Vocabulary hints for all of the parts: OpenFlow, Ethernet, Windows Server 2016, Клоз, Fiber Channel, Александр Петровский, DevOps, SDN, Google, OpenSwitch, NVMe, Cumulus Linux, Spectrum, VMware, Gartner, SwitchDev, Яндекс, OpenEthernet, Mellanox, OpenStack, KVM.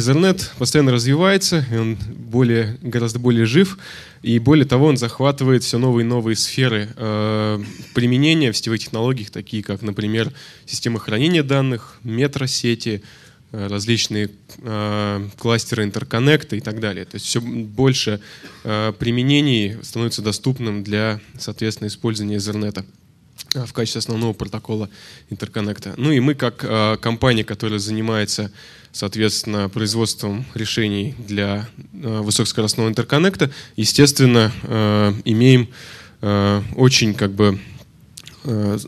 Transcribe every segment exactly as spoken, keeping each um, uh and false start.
Ethernet постоянно развивается, и он более, гораздо более жив, и более того, он захватывает все новые и новые сферы э, применения в сетевых технологиях, такие как, например, системы хранения данных, метросети, э, различные э, кластеры, интерконнекты и так далее. То есть все больше э, применений становится доступным для, соответственно, использования Ethernet в качестве основного протокола интерконнекта. Ну и мы, как э, компания, которая занимается, соответственно, производством решений для э, высокоскоростного интерконнекта, естественно, э, имеем э, очень, как бы, э,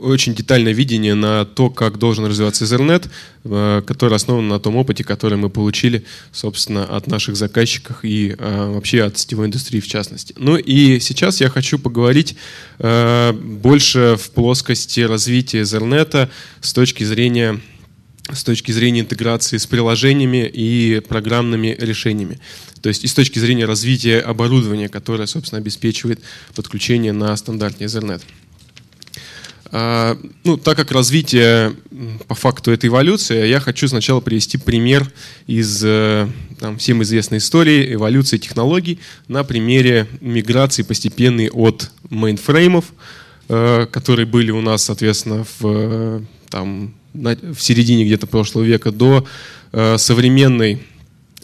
очень детальное видение на то, как должен развиваться Ethernet, э, которое основано на том опыте, который мы получили, собственно, от наших заказчиков и э, вообще от сетевой индустрии в частности. Ну и сейчас я хочу поговорить э, больше в плоскости развития Ethernet с точки зрения... с точки зрения интеграции с приложениями и программными решениями. То есть и с точки зрения развития оборудования, которое, собственно, обеспечивает подключение на стандартный Ethernet. А, ну, так как развитие по факту это эволюция, я хочу сначала привести пример из там, всем известной истории эволюции технологий на примере миграции постепенной от мейнфреймов, которые были у нас, соответственно, в... Там, в середине где-то прошлого века до э, современной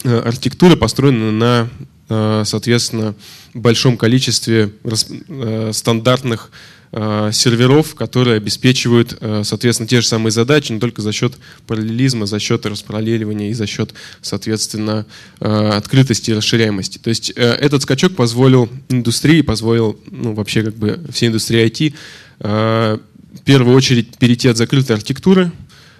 э, архитектуры, построенной на, э, соответственно, большом количестве рас, э, стандартных э, серверов, которые обеспечивают, э, соответственно, те же самые задачи, но только за счет параллелизма, за счет распараллеливания и за счет, соответственно, э, открытости и расширяемости. То есть э, этот скачок позволил индустрии, позволил, ну, вообще, как бы, всей индустрии ай ти э, в первую очередь перейти от закрытой архитектуры,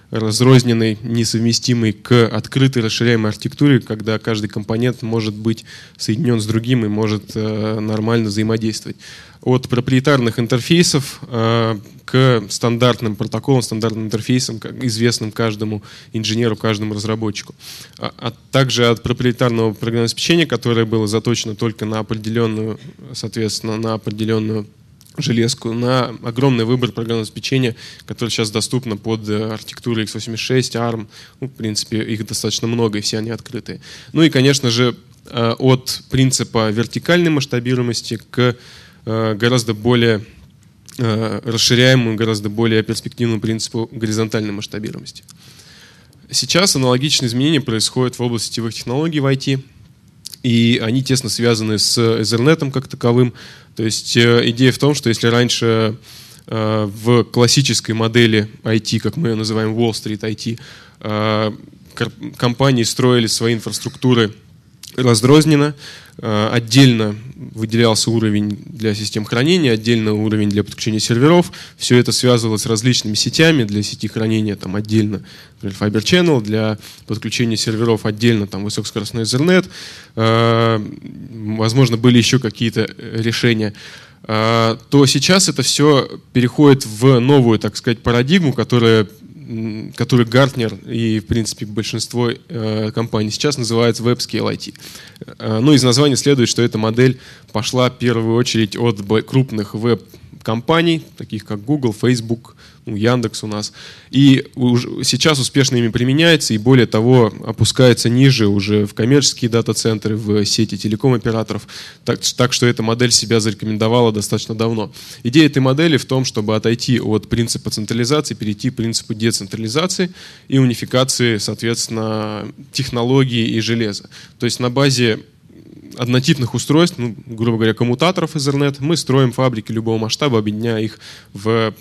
разрозненной, несовместимой, к открытой, расширяемой архитектуре, когда каждый компонент может быть соединен с другим и может э, нормально взаимодействовать. От проприетарных интерфейсов э, к стандартным протоколам, стандартным интерфейсам, известным каждому инженеру, каждому разработчику. А, а также от проприетарного программного обеспечения, которое было заточено только на определенную, соответственно, на определенную железку, на огромный выбор программного обеспечения, которое сейчас доступно под архитектурой икс восемьдесят шесть, арм. Ну, в принципе, их достаточно много, и все они открытые. Ну и, конечно же, от принципа вертикальной масштабируемости к гораздо более расширяемому, гораздо более перспективному принципу горизонтальной масштабируемости. Сейчас аналогичные изменения происходят в области сетевых технологий в ай ти. И они тесно связаны с Ethernet как таковым. То есть идея в том, что если раньше э, в классической модели ай ти, как мы ее называем, Уолл-стрит ай ти, э, компании строили свои инфраструктуры разрозненно, э, отдельно выделялся уровень для систем хранения, отдельно уровень для подключения серверов. Все это связывалось с различными сетями. Для сети хранения там отдельно, например, Fiber Channel, для подключения серверов отдельно там высокоскоростной Ethernet. Э, возможно, были еще какие-то решения. Э, то сейчас это все переходит в новую, так сказать, парадигму, которая который Gartner и, в принципе, большинство э, компаний сейчас называется Web-Scale ай ти. Э, ну, из названия следует, что эта модель пошла в первую очередь от крупных веб-компаний, таких как Google, Facebook, ну, Яндекс у нас. И уж сейчас успешно ими применяется и, более того, опускается ниже уже в коммерческие дата-центры, в сети телеком-операторов. Так, так что эта модель себя зарекомендовала достаточно давно. Идея этой модели в том, чтобы отойти от принципа централизации, перейти к принципу децентрализации и унификации, соответственно, технологий и железа. То есть на базе однотипных устройств, ну, грубо говоря, коммутаторов Ethernet, мы строим фабрики любого масштаба, объединяя их в,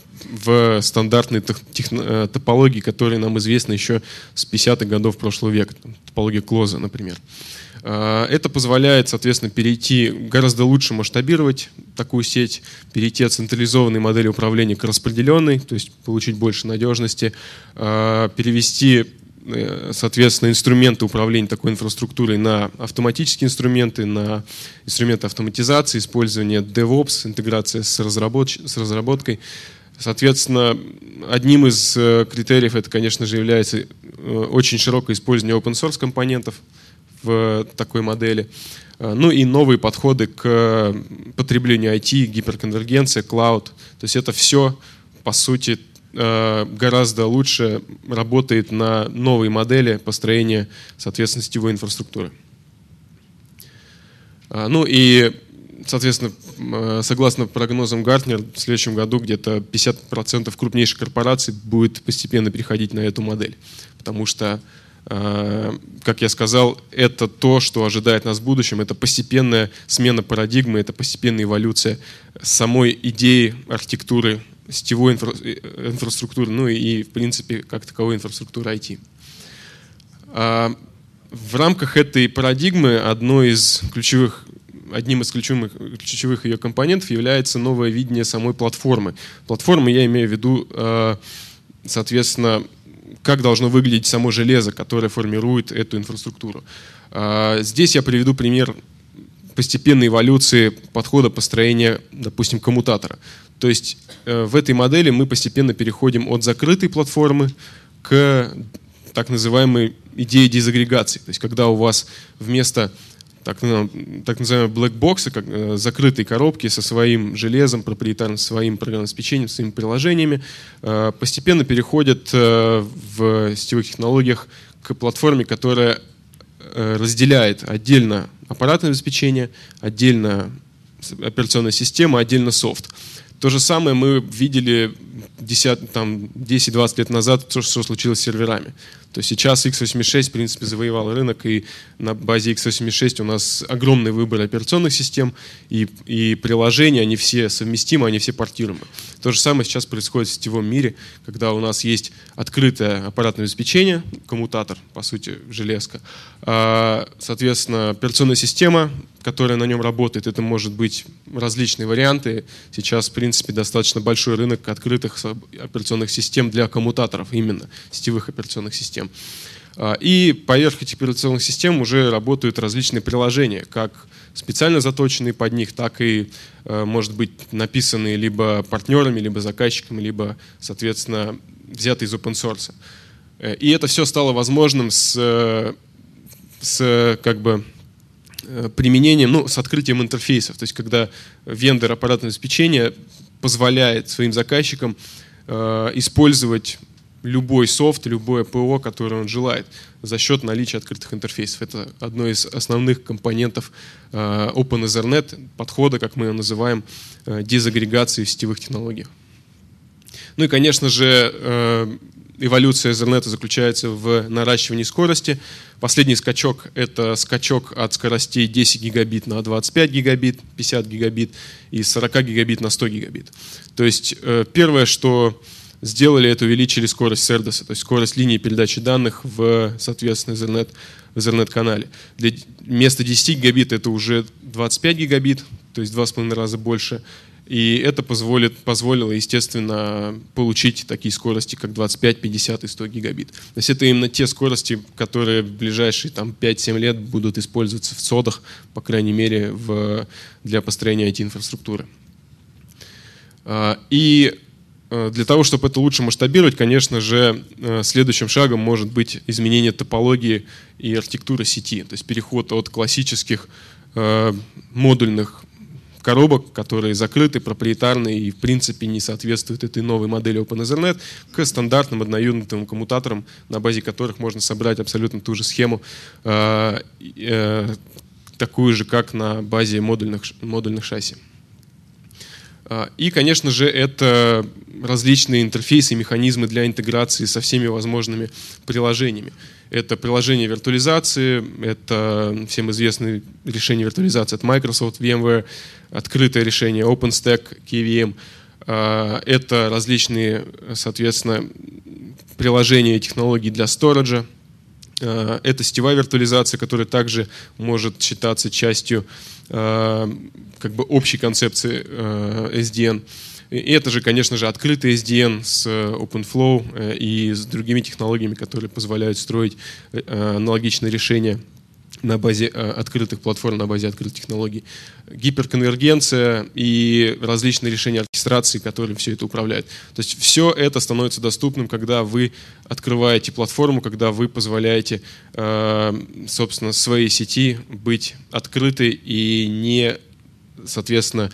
в стандартные техно, топологии, которые нам известны еще с пятидесятых годов прошлого века. Топология Клоза, например. Это позволяет, соответственно, перейти, гораздо лучше масштабировать такую сеть, перейти от централизованной модели управления к распределенной, то есть получить больше надежности, перевести, соответственно, инструменты управления такой инфраструктурой на автоматические инструменты, на инструменты автоматизации, использование DevOps, интеграция с, разработч... с разработкой. Соответственно, одним из критериев это, конечно же, является очень широкое использование open-source компонентов в такой модели. Ну и новые подходы к потреблению ай ти, гиперконвергенция, клауд. То есть это все, по сути, гораздо лучше работает на новой модели построения, соответственно, сетевой инфраструктуры. Ну и, соответственно, согласно прогнозам Гартнер, в следующем году где-то пятьдесят процентов крупнейших корпораций будет постепенно переходить на эту модель. Потому что, как я сказал, это то, что ожидает нас в будущем. Это постепенная смена парадигмы, это постепенная эволюция самой идеи архитектуры сетевой инфра инфраструктуры, ну и, в принципе, как таковой инфраструктуры ай ти. В рамках этой парадигмы одной из ключевых, одним из ключевых, ключевых ее компонентов является новое видение самой платформы. Платформы, я имею в виду, соответственно, как должно выглядеть само железо, которое формирует эту инфраструктуру. Здесь я приведу пример постепенной эволюции подхода построения, допустим, коммутатора. То есть в этой модели мы постепенно переходим от закрытой платформы к так называемой идее дезагрегации. То есть когда у вас вместо так называемого блэкбокса, закрытой коробки со своим железом, проприетарным, своим программным обеспечением, своими приложениями, постепенно переходят в сетевых технологиях к платформе, которая разделяет отдельно аппаратное обеспечение, отдельно операционная система, отдельно софт. То же самое мы видели десять-двадцать лет назад, то, что случилось с серверами. То есть сейчас икс восемьдесят шесть, в принципе, завоевал рынок, и на базе икс восемьдесят шесть у нас огромный выбор операционных систем и, и приложений, они все совместимы, они все портируемы. То же самое сейчас происходит в сетевом мире, когда у нас есть открытое аппаратное обеспечение, коммутатор, по сути, железка, соответственно, операционная система, которая на нем работает, это может быть различные варианты. Сейчас, в принципе, достаточно большой рынок открытых операционных систем для коммутаторов, именно сетевых операционных систем. И поверх этих операционных систем уже работают различные приложения, как специально заточенные под них, так и, может быть, написанные либо партнерами, либо заказчиками, либо, соответственно, взятые из open source. И это все стало возможным с, с как бы применением, ну, с открытием интерфейсов. То есть когда вендор аппаратного обеспечения позволяет своим заказчикам э, использовать любой софт, любое ПО, которое он желает, за счет наличия открытых интерфейсов. Это одно из основных компонентов э, Open Ethernet, подхода, как мы его называем, э, дезагрегации в сетевых технологиях. Ну и, конечно же, э, эволюция Ethernet заключается в наращивании скорости. Последний скачок — это скачок от скоростей десять гигабит на двадцать пять гигабит, пятьдесят гигабит и сорок гигабит на сто гигабит. То есть первое, что сделали, это увеличили скорость сердеса, то есть скорость линии передачи данных в, соответственно, Ethernet, Ethernet-канале. Для, вместо десяти гигабит это уже двадцать пять гигабит, то есть два с половиной раза больше. И это позволит, позволило, естественно, получить такие скорости, как двадцать пять, пятьдесят и сто гигабит. То есть это именно те скорости, которые в ближайшие пять-семь лет будут использоваться в содах, по крайней мере, в, для построения ай ти-инфраструктуры. И для того, чтобы это лучше масштабировать, конечно же, следующим шагом может быть изменение топологии и архитектуры сети. То есть переход от классических модульных коробок, которые закрыты, проприетарные и, в принципе, не соответствуют этой новой модели OpenEthernet, к стандартным одноюнитным коммутаторам, на базе которых можно собрать абсолютно ту же схему, э, э, такую же, как на базе модульных, модульных шасси. И, конечно же, это различные интерфейсы и механизмы для интеграции со всеми возможными приложениями. Это приложение виртуализации, это всем известные решения виртуализации от Microsoft, VMware, открытое решение OpenStack, кей ви эм. Это различные, соответственно, приложения и технологии для сториджа. Это сетевая виртуализация, которая также может считаться частью как бы общей концепции эс ди эн. И это же, конечно же, открытый эс ди эн с OpenFlow и с другими технологиями, которые позволяют строить аналогичные решения на базе открытых платформ, на базе открытых технологий. Гиперконвергенция и различные решения оркестрации, которые все это управляют. То есть все это становится доступным, когда вы открываете платформу, когда вы позволяете, собственно, своей сети быть открытой и не, соответственно,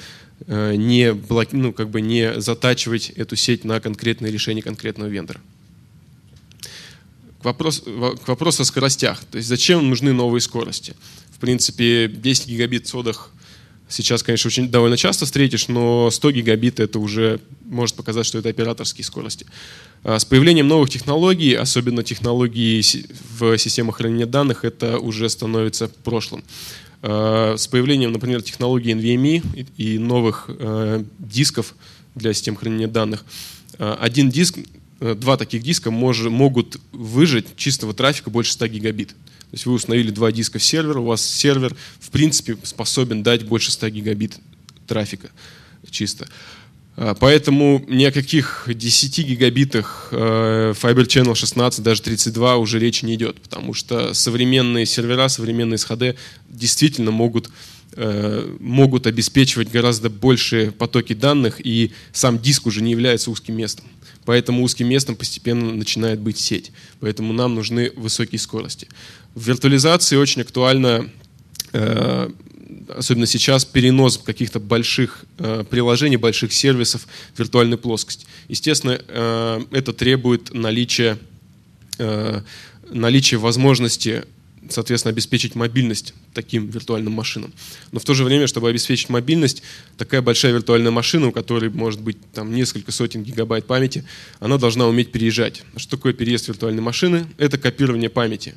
не, блоки... ну, как бы не затачивать эту сеть на конкретное решение конкретного вендора. К вопросу, к вопросу о скоростях. То есть зачем нужны новые скорости? В принципе, десять гигабит содах сейчас, конечно, очень довольно часто встретишь, но сто гигабит это уже может показать, что это операторские скорости. С появлением новых технологий, особенно технологий в системах хранения данных, это уже становится прошлым. С появлением, например, технологии NVMe и новых дисков для систем хранения данных, один диск, два таких диска мож, могут выжать чистого трафика больше ста гигабит. То есть вы установили два диска в сервер, у вас сервер в принципе способен дать больше ста гигабит трафика чисто. Поэтому ни о каких десяти гигабитах Fiber Channel шестнадцать, даже тридцать два уже речи не идет, потому что современные сервера, современные эс эйч ди действительно могут, могут обеспечивать гораздо большие потоки данных, и сам диск уже не является узким местом. Поэтому узким местом постепенно начинает быть сеть. Поэтому нам нужны высокие скорости. В виртуализации очень актуально, особенно сейчас, перенос каких-то больших э, приложений, больших сервисов в виртуальную плоскость. Естественно, э, это требует наличия, э, наличия возможности, соответственно, обеспечить мобильность таким виртуальным машинам. Но в то же время, чтобы обеспечить мобильность, такая большая виртуальная машина, у которой может быть там, несколько сотен гигабайт памяти, она должна уметь переезжать. Что такое переезд виртуальной машины? Это копирование памяти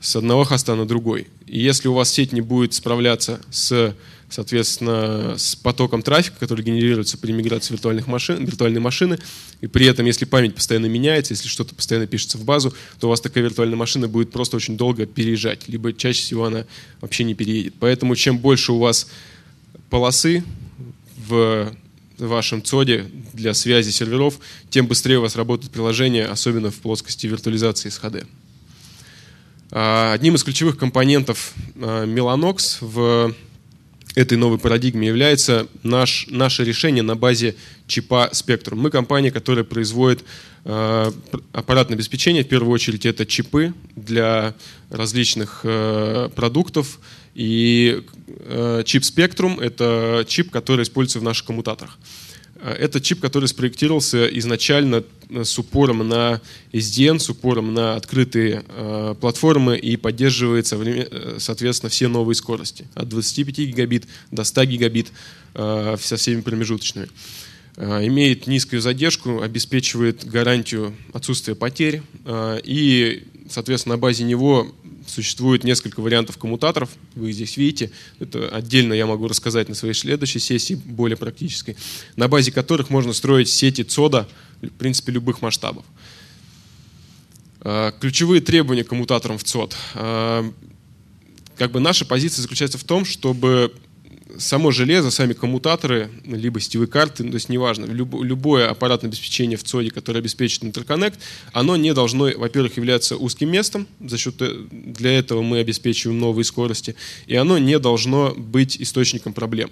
с одного хоста на другой. И если у вас сеть не будет справляться с, соответственно, с потоком трафика, который генерируется при миграции виртуальных машин, виртуальной машины, и при этом, если память постоянно меняется, если что-то постоянно пишется в базу, то у вас такая виртуальная машина будет просто очень долго переезжать, либо чаще всего она вообще не переедет. Поэтому чем больше у вас полосы в вашем цоде для связи серверов, тем быстрее у вас работают приложения, особенно в плоскости виртуализации эс эйч ди. Одним из ключевых компонентов Mellanox в этой новой парадигме является наш, наше решение на базе чипа Spectrum. Мы компания, которая производит аппаратное обеспечение. В первую очередь это чипы для различных продуктов. И чип Spectrum — это чип, который используется в наших коммутаторах. Это чип, который спроектировался изначально с упором на эс ди эн, с упором на открытые э, платформы и поддерживает, соответственно, все новые скорости. От двадцати пяти гигабит до ста гигабит э, со всеми промежуточными. Э, имеет низкую задержку, обеспечивает гарантию отсутствия потерь. Э, и, соответственно, на базе него существует несколько вариантов коммутаторов, вы их здесь видите, это отдельно я могу рассказать на своей следующей сессии, более практической, на базе которых можно строить сети цода, в принципе, любых масштабов. Ключевые требования к коммутаторам в цод. Как бы наша позиция заключается в том, чтобы само железо, сами коммутаторы, либо сетевые карты, то есть неважно, любое аппаратное обеспечение в цоде, которое обеспечит интерконнект, оно не должно, во-первых, являться узким местом, за счет для этого мы обеспечиваем новые скорости, и оно не должно быть источником проблем.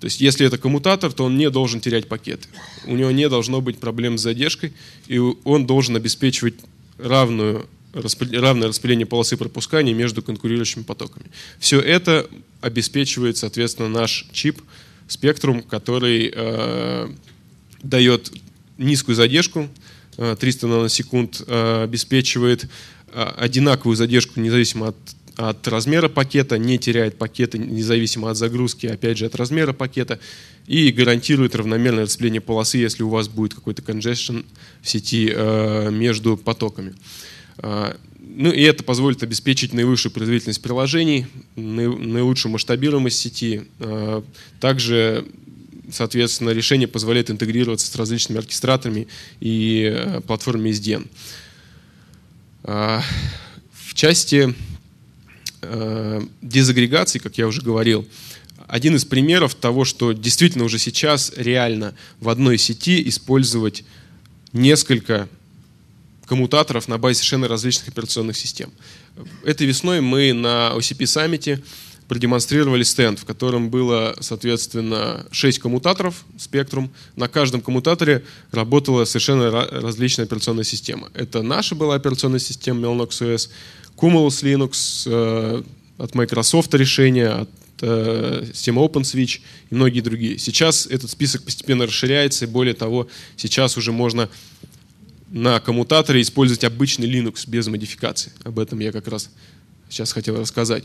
То есть если это коммутатор, то он не должен терять пакеты, у него не должно быть проблем с задержкой, и он должен обеспечивать равную равное распределение полосы пропускания между конкурирующими потоками. Все это обеспечивает, соответственно, наш чип Spectrum, который э, дает низкую задержку, триста наносекунд, э, обеспечивает э, одинаковую задержку независимо от, от размера пакета, не теряет пакеты независимо от загрузки, опять же, от размера пакета, и гарантирует равномерное распределение полосы, если у вас будет какой-то congestion в сети э, между потоками. Ну и это позволит обеспечить наивысшую производительность приложений, наилучшую масштабируемость сети. Также, соответственно, решение позволяет интегрироваться с различными оркестраторами и платформами эс ди эн. В части дезагрегации, как я уже говорил, один из примеров того, что действительно уже сейчас реально в одной сети использовать несколько коммутаторов на базе совершенно различных операционных систем. Этой весной мы на о си пи-саммите продемонстрировали стенд, в котором было, соответственно, шесть коммутаторов Spectrum. На каждом коммутаторе работала совершенно различная операционная система. Это наша была операционная система Mellanox о эс, Cumulus Linux э, от Microsoft решение, от система OpenSwitch и многие другие. Сейчас этот список постепенно расширяется, и более того, сейчас уже можно на коммутаторе использовать обычный Linux без модификаций. Об этом я как раз сейчас хотел рассказать.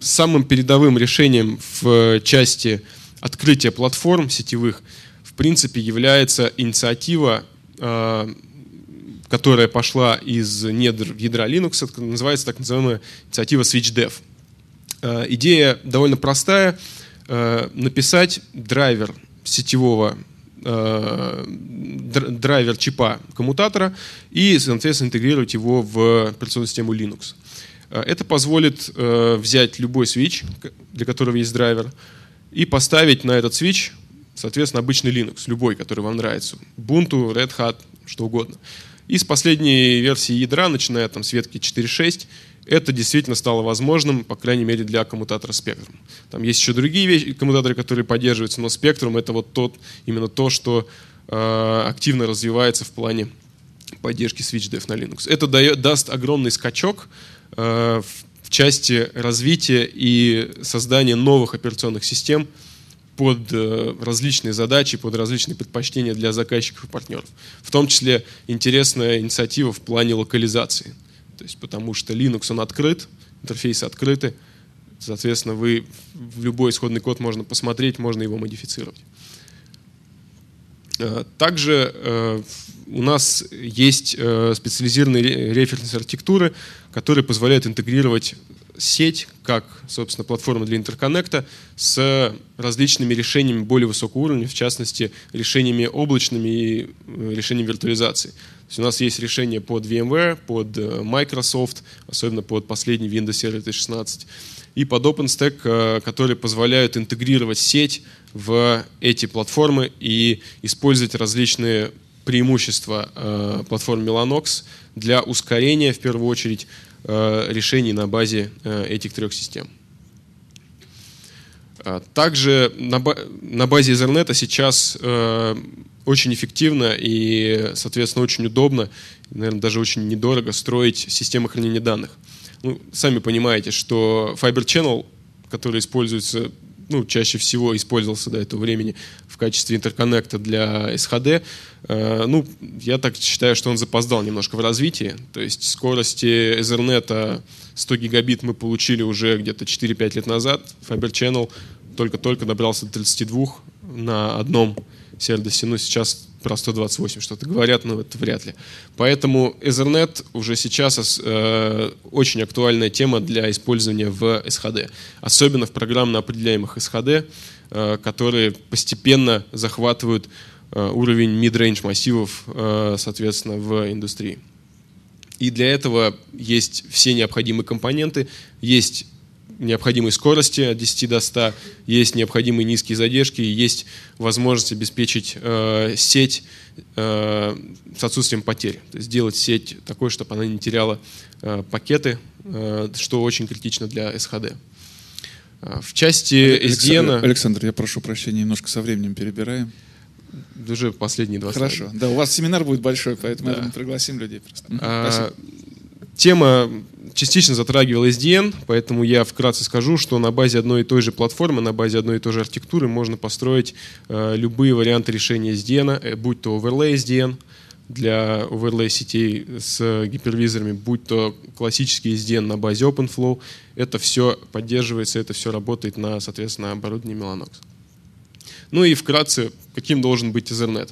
Самым передовым решением в части открытия платформ сетевых, в принципе, является инициатива, которая пошла из недр ядра Linux, это называется так называемая инициатива SwitchDev. Идея довольно простая. Написать драйвер сетевого, драйвер чипа коммутатора и, соответственно, интегрировать его в операционную систему Linux. Это позволит взять любой switch, для которого есть драйвер, и поставить на этот switch, соответственно, обычный Linux, любой, который вам нравится. Ubuntu, Red Hat, что угодно. И с последней версии ядра, начиная там, с ветки четыре точка шесть, это действительно стало возможным, по крайней мере, для коммутатора Spectrum. Там есть еще другие вещи, коммутаторы, которые поддерживаются, но Spectrum — это вот тот, именно то, что э, активно развивается в плане поддержки SwitchDev на Linux. Это дает, даст огромный скачок э, в части развития и создания новых операционных систем под э, различные задачи, под различные предпочтения для заказчиков и партнеров. В том числе интересная инициатива в плане локализации. То есть, потому что Linux, он открыт, интерфейсы открыты, соответственно, вы в любой исходный код можно посмотреть, можно его модифицировать. Также у нас есть специализированные референсные архитектуры, которые позволяют интегрировать сеть, как, собственно, платформа для интерконнекта, с различными решениями более высокого уровня, в частности, решениями облачными и решениями виртуализации. То есть у нас есть решения под VMware, под Microsoft, особенно под последний Windows Server две тысячи шестнадцать, и под OpenStack, которые позволяют интегрировать сеть в эти платформы и использовать различные преимущества платформ Mellanox для ускорения, в первую очередь, решений на базе этих трех систем. Также на базе Ethernet сейчас очень эффективно и, соответственно, очень удобно, наверное, даже очень недорого строить системы хранения данных. Ну, сами понимаете, что Fiber Channel, который используется, ну, чаще всего использовался до этого времени в качестве интерконнекта для эс эйч ди, э, ну, я так считаю, что он запоздал немножко в развитии. То есть скорости Ethernet сто гигабит мы получили уже где-то четыре-пять лет назад. Fiber Channel только-только добрался до тридцати двух на одном сервисе. Ну, сейчас про сто двадцать восемь что-то говорят, но это вряд ли. Поэтому Ethernet уже сейчас э, очень актуальная тема для использования в эс эйч ди, особенно в программно определяемых эс эйч ди, э, которые постепенно захватывают э, уровень mid-range массивов, э, соответственно, в индустрии. И для этого есть все необходимые компоненты, есть необходимой скорости от десяти до ста, есть необходимые низкие задержки, есть возможность обеспечить э, сеть э, с отсутствием потерь. То есть сделать сеть такой, чтобы она не теряла э, пакеты, э, что очень критично для эс эйч ди. В части эс ди эн... Александр, я прошу прощения, немножко со временем перебираем. Уже последние два слайда. Хорошо. Да, у вас семинар будет большой, поэтому да. Мы пригласим людей просто. А, тема... Частично затрагивал эс ди эн, поэтому я вкратце скажу, что на базе одной и той же платформы, на базе одной и той же архитектуры можно построить э, любые варианты решения эс ди эн, будь то оверлей эс ди эн для оверлей сетей с гипервизорами, будь то классический эс ди эн на базе OpenFlow. Это все поддерживается, это все работает на, соответственно, оборудовании Mellanox. Ну и вкратце, каким должен быть Ethernet.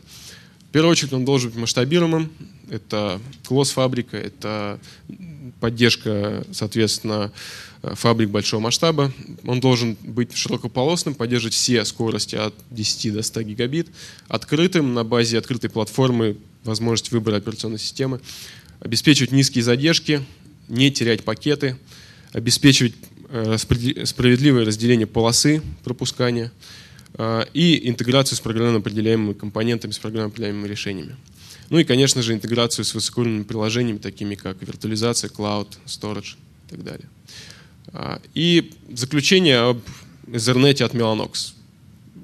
В первую очередь он должен быть масштабируемым. Это клосс-фабрика, это поддержка, соответственно, фабрик большого масштаба. Он должен быть широкополосным, поддерживать все скорости от десяти до ста гигабит, открытым, на базе открытой платформы возможность выбора операционной системы, обеспечивать низкие задержки, не терять пакеты, обеспечивать справедливое разделение полосы пропускания и интеграцию с программно определяемыми компонентами, с программно определяемыми решениями. Ну и, конечно же, интеграцию с высокоуровневыми приложениями, такими как виртуализация, cloud, storage и так далее. И заключение об Ethernet от Mellanox.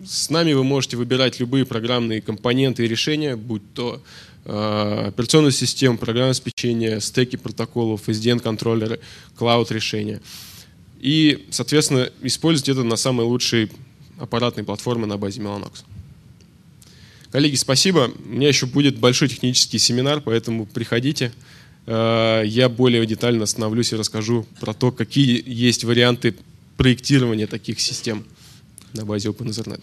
С нами вы можете выбирать любые программные компоненты и решения, будь то операционную систему, программное обеспечение, стеки протоколов, эс ди эн-контроллеры, cloud-решения. и, соответственно, использовать это на самой лучшей аппаратной платформе на базе Mellanox. Коллеги, спасибо. У меня еще будет большой технический семинар, поэтому приходите. Я более детально остановлюсь и расскажу про то, какие есть варианты проектирования таких систем на базе OpenEthernet.